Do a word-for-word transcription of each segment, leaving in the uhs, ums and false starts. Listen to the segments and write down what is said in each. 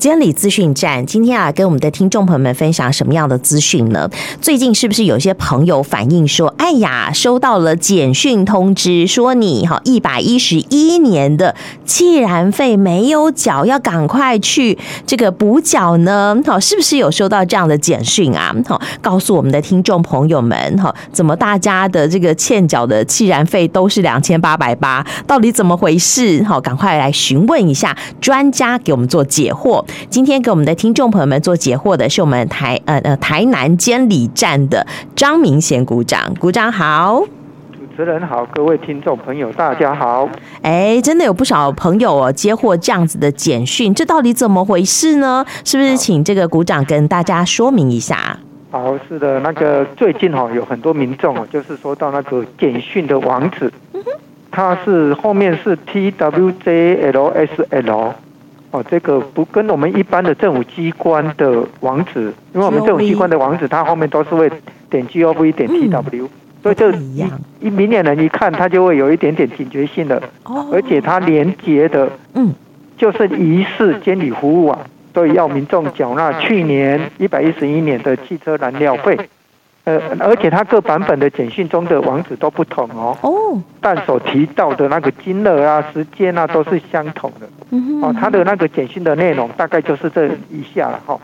监理资讯站今天啊，跟我们的听众朋友们分享什么样的资讯呢？最近是不是有些朋友反映说，哎呀，收到了简讯通知，说你哈一百一十一年的既然费没有缴，要赶快去这个补缴呢？好，是不是有收到这样的简讯啊？好，告诉我们的听众朋友们，好，怎么大家的这个欠缴的既然费都是两千八百八，到底怎么回事？好，赶快来询问一下专家，给我们做解惑。今天给我们的听众朋友们做解惑的是我们台呃呃台南监理站的张明贤股长，股长好。主持人好，各位听众朋友大家好。哎，真的有不少朋友哦接获这样子的简讯，这到底怎么回事呢？是不是请这个股长跟大家说明一下？好，是的，那个最近哦有很多民众哦就是收到那个简讯的网址，它是后面是 T W J L S L。哦，这个不跟我们一般的政府机关的网址，因为我们政府机关的网址它后面都是会点 G O V 点 T W，、嗯、所以这一一明眼人一看，他就会有一点点警觉性了。哦，而且它连接的，嗯，就是疑似监理服务啊，所以要民众缴纳去年一百一十一年的汽车燃料费。呃，而且它各版本的简讯中的网址都不同哦。哦。但所提到的那个金额啊、时间啊都是相同的。嗯。哦，它的那个简讯的内容大概就是这以下了哈、哦。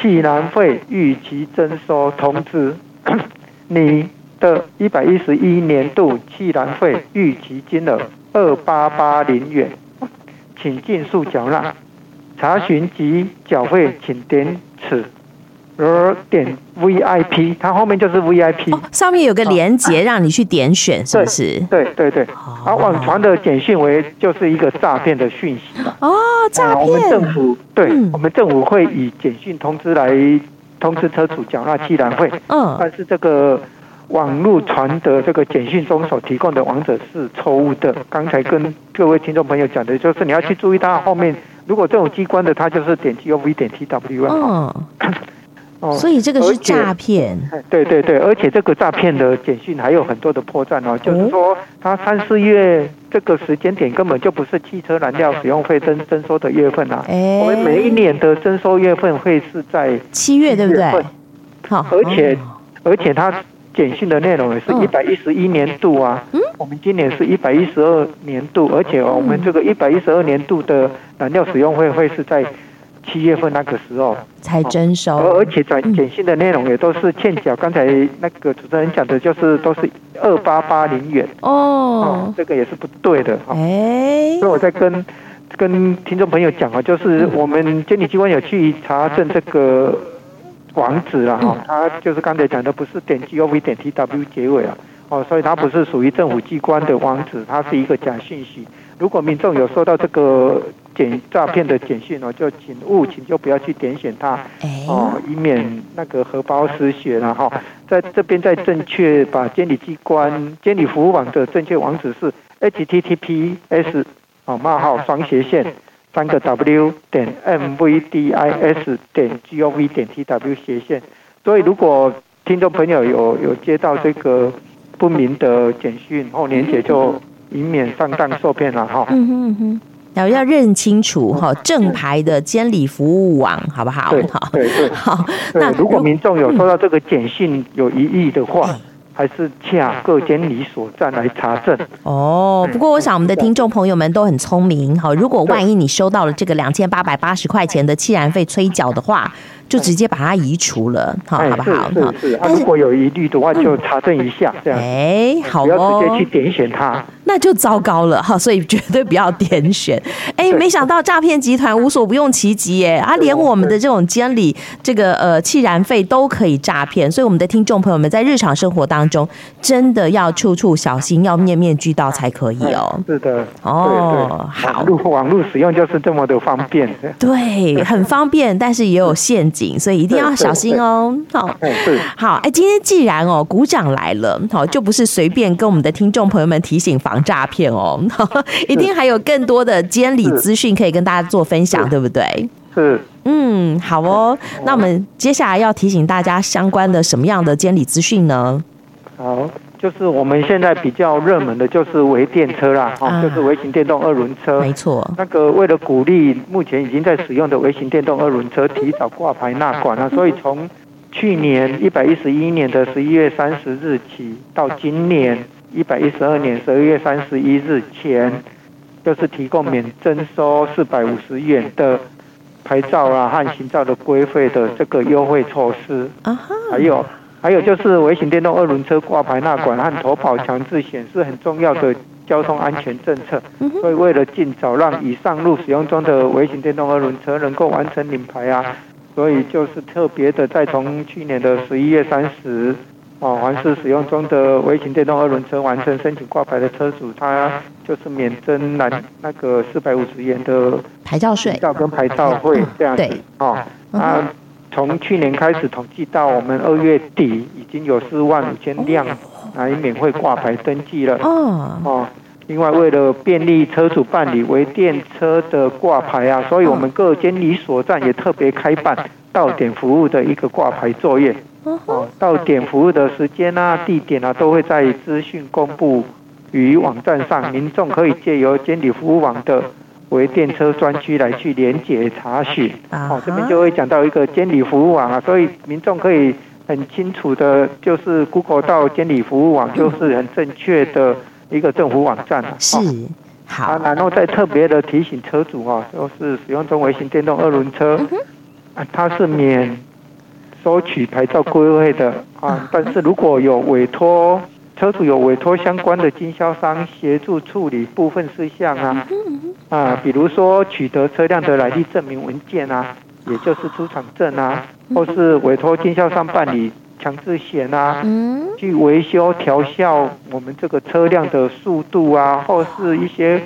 既然费逾期征收通知，你的一百一十一年度既然费逾期金额二八八零元，请尽速缴纳。查询及缴费，请点此。r 点 V I P， 它后面就是 V I P，哦，上面有个连结让你去点选，是不是？对对对，而网传的简讯为就是一个诈骗的讯息嘛。哦，诈骗，呃。我们政府对、嗯、我们政府会以简讯通知来通知车主缴纳既然费。嗯，但是这个网络传的这个简讯中所提供的网址是错误的。刚才跟各位听众朋友讲的就是你要去注意它后面，如果这种机关的，它就是点 G O V 点 T W。嗯。哦，所以这个是诈骗，对对对，而且这个诈骗的简讯还有很多的破绽哦，就是说它三四月这个时间点根本就不是汽车燃料使用费征征收的月份啊，欸，我们每一年的征收月份会是在七月，对不对？好，而且而且它简讯的内容也是一百一十一年度啊，嗯，我们今年是一百一十二年度，而且我们这个一百一十二年度的燃料使用费会是在七月份那个时候才征收，哦，而且简讯的内容也都是欠缴，嗯。刚才那个主持人讲的就是都是二八八零元 哦, 哦，这个也是不对的。哎，欸，所以我在跟跟听众朋友讲啊，就是我们监理机关有去查证这个网址啊，哈，嗯，它就是刚才讲的不是点 G O V 点 T W 结尾啊，哦，所以它不是属于政府机关的网址，它是一个假讯息。如果民众有收到这个简诈骗的简讯哦，就请勿请就不要去点选它哦，以免那个荷包失血了哈。在这边在正确把监理机关监理服务网的正确网址是 H T T P S 哦冒号双斜线三个 W 点 mvdis 点 gov 点 tw 斜线。所以如果听众朋友有有接到这个不明的简讯后，连结就以免上当受骗了哈。嗯哼嗯哼。要要认清楚哈，正牌的监理服务网，好不好？对对对，好。那如果民众有收到这个简讯有疑义的话，嗯，还是洽各监理所站来查证。哦，不过我想我们的听众朋友们都很聪明哈，如果万一你收到了这个两千八百八十块钱的既然费催缴的话，就直接把它移除了，好，哎，好不好？是是是，啊，如果有疑虑的话，就查证一下，嗯，这样。哎，好哦，不要直接去点选它，那就糟糕了哈，所以绝对不要点选。哎，没想到诈骗集团无所不用其极耶，啊，连我们的这种监理这个呃气燃费都可以诈骗，所以我们的听众朋友们在日常生活当中真的要处处小心，要面面俱到才可以哦。是的，哦，对对，好，网络网络使用就是这么的方便，对，很方便，但是也有限制。所以一定要小心哦。好，好，哎，今天既然哦，股长来了，好，就不是随便跟我们的听众朋友们提醒防诈骗哦，一定还有更多的监理资讯可以跟大家做分享，对不对？是，嗯，好哦。那我们接下来要提醒大家相关的什么样的监理资讯呢？好，就是我们现在比较热门的就是微电车啦，啊、就是微型电动二轮车，没错。那个为了鼓励目前已经在使用的微型电动二轮车提早挂牌纳管啊，所以从去年一百一十一年的十一月三十日起，到今年一百一十二年十二月三十一日前，就是提供免征收四百五十元的牌照啊和行照的规费的这个优惠措施，还有。还有就是微型电动二轮车挂牌纳管和投保强制险是很重要的交通安全政策，所以为了尽早让已上路使用中的微型电动二轮车能够完成领牌啊，所以就是特别的在从去年的十一月三十，哦，凡是使用中的微型电动二轮车完成申请挂牌的车主，他就是免征那那个四百五十元的牌照税、牌照跟牌照费这样子，嗯、对，哦，啊。嗯从去年开始统计到我们二月底，已经有四万五千辆来免费挂牌登记了。哦，另外为了便利车主办理微电车的挂牌啊，所以我们各监理所站也特别开办到点服务的一个挂牌作业。哦，到点服务的时间啊、地点啊，都会在资讯公布与网站上，民众可以借由监理服务网的。为电车专区来去连结查询，哦，这边就会讲到一个监理服务网啊，所以民众可以很清楚的，就是 Google 到监理服务网，就是很正确的一个政府网站啊。是，好。啊，然后再特别的提醒车主啊，就是使用中微型电动二轮车，啊，它是免收取牌照规费的啊，但是如果有委托。车主有委托相关的经销商协助处理部分事项啊，啊，比如说取得车辆的来历证明文件啊，也就是出厂证啊，或是委托经销商办理强制险啊，去维修调校我们这个车辆的速度啊，或是一些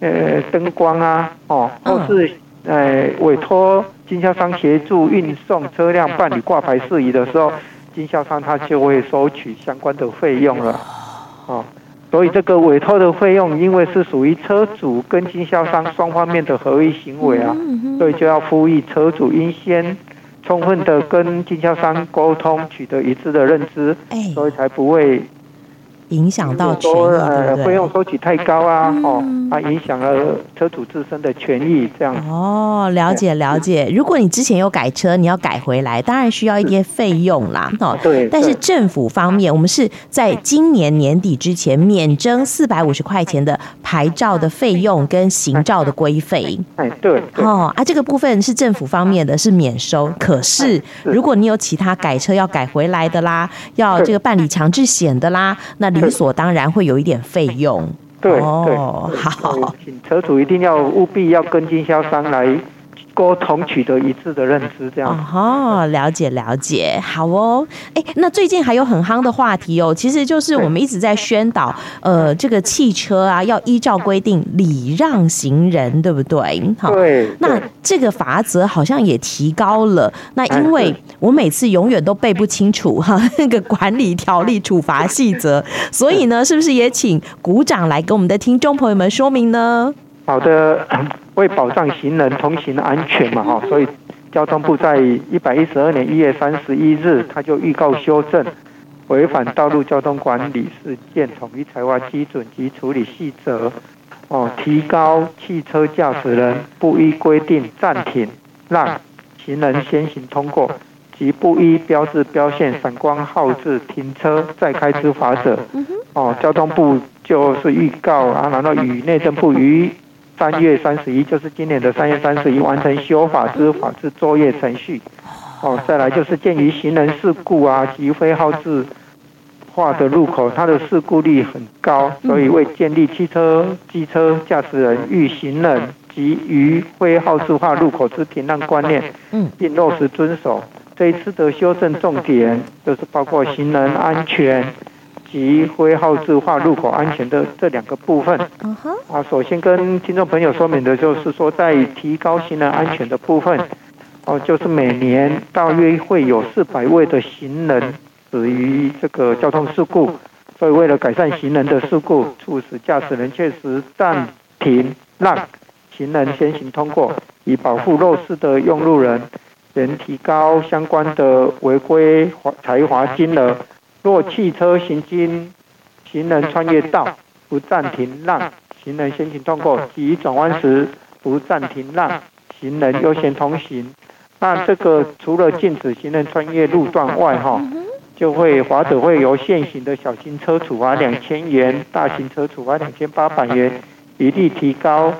呃灯光啊，哦，或是呃委托经销商协助运送车辆办理挂牌事宜的时候。经销商他就会收取相关的费用了，哦，所以这个委托的费用，因为是属于车主跟经销商双方面的合意行为啊，所以就要呼吁车主应先充分的跟经销商沟通，取得一致的认知，所以才不会影响到权益，呃，费用收取太高啊，哦，它影响了车主自身的权益，这样子。哦，了解了解。如果你之前有改车，你要改回来，当然需要一些费用啦，哦，对。但是政府方面，我们是在今年年底之前免征四百五十块钱的牌照的费用跟行照的规费。哎，对。哦，啊，这个部分是政府方面的，是免收。可是如果你有其他改车要改回来的啦，要这个办理强制险的啦，那理所当然会有一点费用。对，哦，好，请车主一定要务必要跟经销商来沟通，取得一致的认知，这样。哦，了解了解，好哦。哎，那最近还有很夯的话题哦，其实就是我们一直在宣导，呃，这个汽车啊要依照规定礼让行人，对不对？好，对。那这个法则好像也提高了。那因为我每次永远都背不清楚哈那个管理条例处罚细则，所以呢，是不是也请股长来跟我们的听众朋友们说明呢？好的，为保障行人通行安全嘛，哈，所以交通部在一百一十二年一月三十一日，他就预告修正《违反道路交通管理事件统一裁罚基准及处理细则》，哦，提高汽车驾驶人不依规定暂停让行人先行通过，及不依标志标线、闪光号志停车再开之罚者，哦，交通部就是预告啊，然后与内政部于三月三十一，就是今年的三月三十一，完成修法之法制作业程序。哦，再来就是鉴于行人事故啊及非号志化的路口，它的事故率很高，所以为建立汽车、机车驾驶人与行人及于非号志化路口之停让观念，并落实遵守。这一次的修正重点就是包括行人安全。及非号志化路口安全的这两个部分啊，首先跟听众朋友说明的就是说，在提高行人安全的部分，哦，就是每年大约会有四百位的行人死于这个交通事故，所以为了改善行人的事故，促使驾驶人确实暂停让行人先行通过，以保护弱势的用路人，能提高相关的违规裁罚金额。若汽车行经行人穿越道不暂停让行人先行通过，急转弯时不暂停让行人优先通行。那这个除了禁止行人穿越路段外，哈，就会罚则会由现行的小型车处罚两千元，大型车处罚两千八百元，比例提高，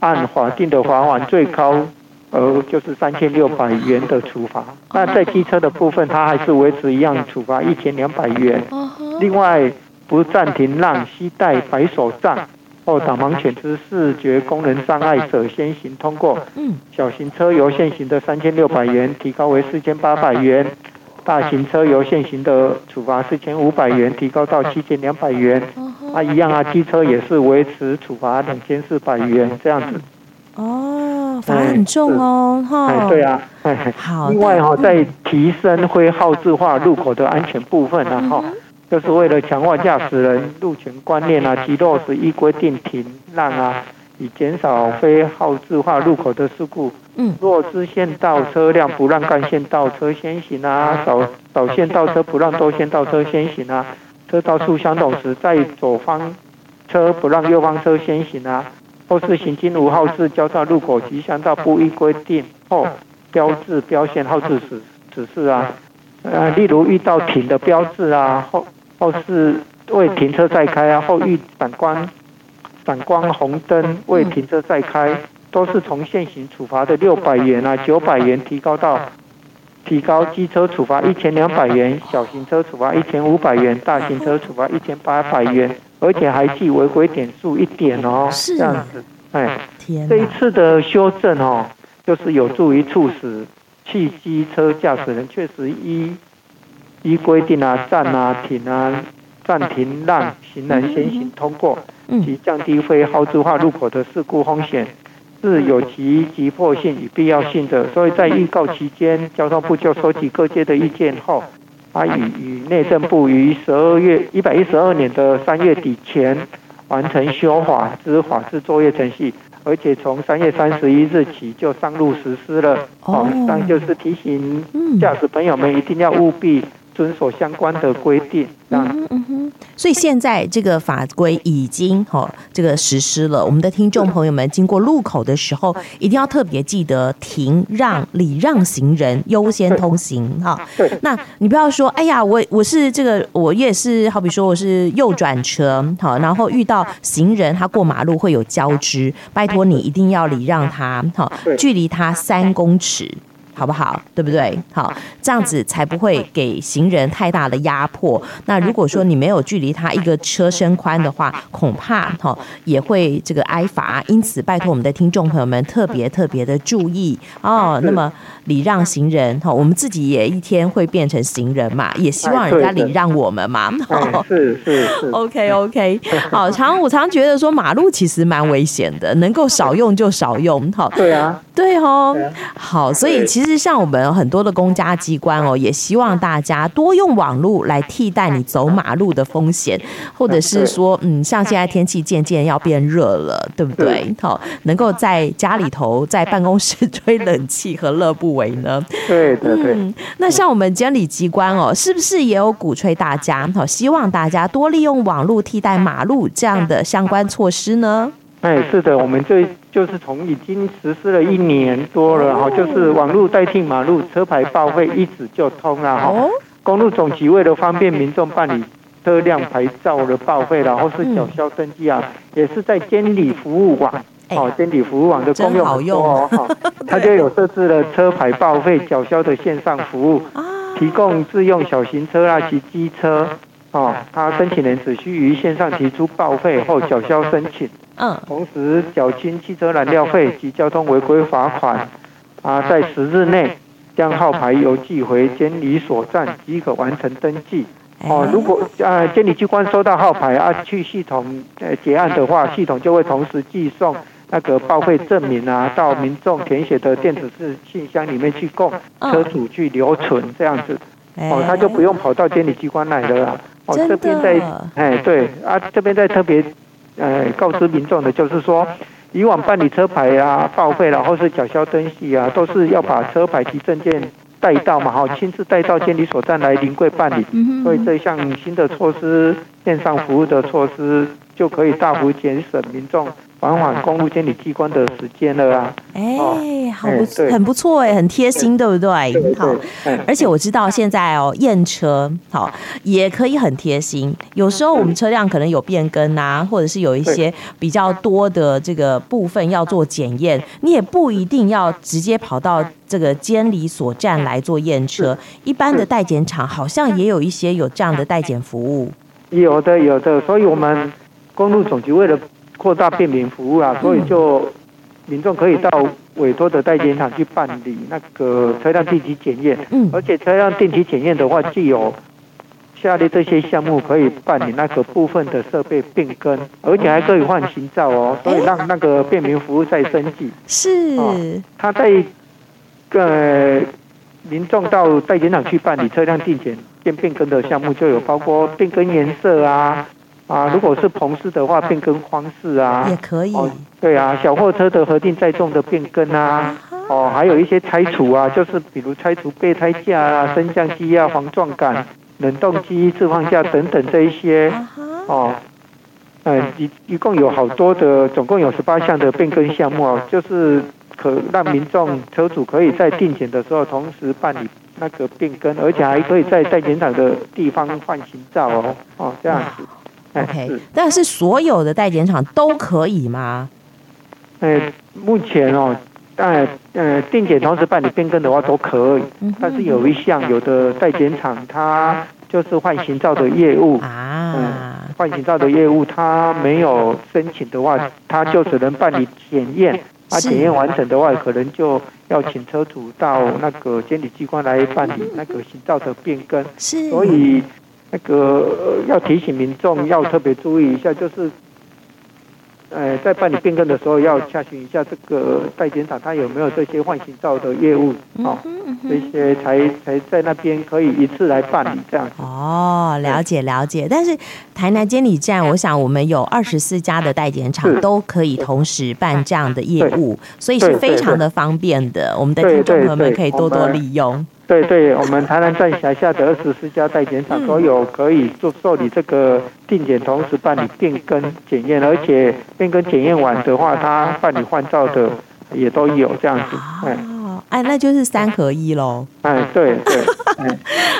按法定的罚款最高呃就是三千六百元的处罚。那在机车的部分，它还是维持一样处罚一千两百元。另外，不暂停让、携带白手杖或导盲犬之视觉功能障碍者先行通过，小型车由现行的三千六百元提高为四千八百元，大型车由现行的处罚四千五百元提高到七千两百元。啊，一样啊，机车也是维持处罚两千四百元这样子。哦，罚很重哦，哈、哎。对啊，哎、好。另外哈、哦，在提升非号志化路口的安全部分啊，哈、嗯，就是为了强化驾驶人路权观念啊，及落实依规定停让啊，以减少非号志化路口的事故。嗯。若支线道车辆不让干线道车先行啊，少少线道车不让多线道车先行啊，车道数相同时，在左方车不让右方车先行啊。或是行经无号志交叉路口及乡道不依规定后标志标线号志指指示啊，呃，例如遇到停的标志啊，或或是未停车再开啊，或遇闪光闪光红灯未停车再开，都是从现行处罚的六百元啊、九百元提高到提高机车处罚一千两百元，小型车处罚一千五百元，大型车处罚一千八百元。而且还记违规点数一点哦，是这样子，哎，这一次的修正哦，就是有助于促使汽机车驾驶人确实依依规定啊、站啊、停啊、暂停让行人先行通过，及降低非号志化路口的事故风险，是有其急迫性与必要性的。所以在预告期间，交通部就收集各界的意见后。它与内政部于十二月一百一十二年的三月底前完成修法之法制作业程序，而且从三月三十一日起就上路实施了。哦，那就是提醒驾驶朋友们一定要务必遵守相关的规定。嗯嗯哼，所以现在这个法规已经、哦、这个实施了。我们的听众朋友们经过路口的时候，一定要特别记得停让、礼让行人、优先通行哈、哦。那你不要说，哎呀，我我是这个，我也是，好比说我是右转车，好、哦，然后遇到行人他过马路会有交织，拜托你一定要礼让他，好、哦，距离他三公尺。好不好？对不对？好，这样子才不会给行人太大的压迫。那如果说你没有距离他一个车身宽的话，恐怕、哦、也会这个挨罚。因此，拜托我们的听众朋友们特别特别的注意哦。那么礼让行人、哦，我们自己也一天会变成行人嘛，也希望人家礼让我们嘛。哦、是是是。OK OK。好，常我常觉得说马路其实蛮危险的，能够少用就少用。好、哦，对啊，对哦，好，所以其实。其实像我们很多的公家机关哦，也希望大家多用网络来替代你走马路的风险，或者是说，嗯，像现在天气渐渐要变热了，对不对？好，能够在家里头、在办公室吹冷气，何乐不为呢？对对对、嗯。那像我们监理机关哦，是不是也有鼓吹大家，好，希望大家多利用网络替代马路这样的相关措施呢？哎，是的，我们这就是从已经实施了一年多了哈，就是网络代替马路，车牌报废一指就通了哈。公路总局为了方便民众办理车辆牌照的报废啦，或是缴销登记啊，也是在监理服务网哦，监理服务网的功用很多哦哈，它就有设置了车牌报废缴销的线上服务，提供自用小型车啊及机车。哦，他申请人只需于线上提出报废后缴销申请，嗯，同时缴清汽车燃料费及交通违规罚款，啊，在十日内将号牌邮寄回监理所站即可完成登记。哦，如果啊监理机关收到号牌啊去系统呃结案的话，系统就会同时寄送那个报废证明啊到民众填写的电子信箱里面去供车主去留存这样子。哦，他就不用跑到监理机关来了啦。哦，这边在哎对啊，这边在特别呃告知民众的就是说，以往办理车牌啊、报废啦，或是缴销登记啊，都是要把车牌及证件带到嘛，哈，亲自带到监理所站来临柜办理。嗯、所以这项新的措施，线上服务的措施，就可以大幅节省民众往返公路监理机关的时间了啊！哎、欸，好不错、欸，很不错哎、欸，很贴心，对不对？对对对好，而且我知道现在哦，验车好也可以很贴心。有时候我们车辆可能有变更啊，或者是有一些比较多的这个部分要做检验，你也不一定要直接跑到这个监理所站来做验车。一般的代检厂好像也有一些有这样的代检服务。有的，有的，所以我们公路总局为了扩大便民服务啊，所以就民众可以到委托的代检厂去办理那个车辆定期检验，嗯，而且车辆定期检验的话，既有下列这些项目可以办理那个部分的设备变更，而且还可以换行照哦，所以让那个便民服务再升级。是，哦、他在呃民众到代检厂去办理车辆定检变变更的项目，就有包括变更颜色啊。啊，如果是棚式的话，变更方式啊，也可以。哦、对啊，小货车的核定载重的变更啊，哦，还有一些拆除啊，就是比如拆除备胎架啊、升降机啊、防撞杆、冷冻机、置放架等等这一些。哦，嗯，一一共有好多的，总共有十八项的变更项目啊，就是可让民众车主可以在定检的时候同时办理那个变更，而且还可以在代检场的地方换行照哦，哦这样子。OK， 但是所有的代检厂都可以吗？呃，目前哦，呃呃，定检同时办理变更的话都可以，嗯、但是有一项，有的代检厂它就是换行照的业务啊，嗯，换行照的业务它没有申请的话，它就只能办理检验。啊，检验完成的话，可能就要请车主到那个监理机关来办理那个行照的变更。是，所以。那个、呃、要提醒民众要特别注意一下，就是，呃，在办理变更的时候要查询一下这个代检厂它有没有这些换行照的业务哦，这些才才在那边可以一次来办理这样。哦，了解了解。但是台南监理站，我想我们有二十四家的代检厂都可以同时办这样的业务，所以是非常的方便的。我们的听众朋友们可以多多利用。对对，我们台南站辖下的二十四家代检厂都有可以做受理这个定检，同时办理变更检验，而且变更检验完的话，它办理换照的也都有这样子。哦，哎，那就是三合一咯。哎，对对。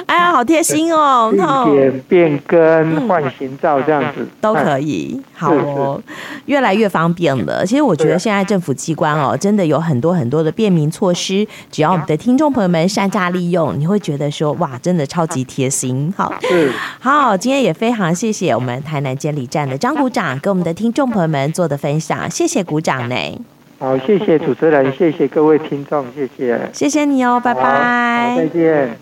哎呀，好贴心哦！定检、变更、换行照这样子、嗯、都可以。好哦，越来越方便了。其实我觉得现在政府机关哦，真的有很多很多的便民措施，只要我们的听众朋友们善加利用，你会觉得说哇，真的超级贴心。好，好，今天也非常谢谢我们台南监理站的张股长跟我们的听众朋友们做的分享，谢谢股长呢。好，谢谢主持人，谢谢各位听众，谢谢，谢谢你哦，拜拜，再见。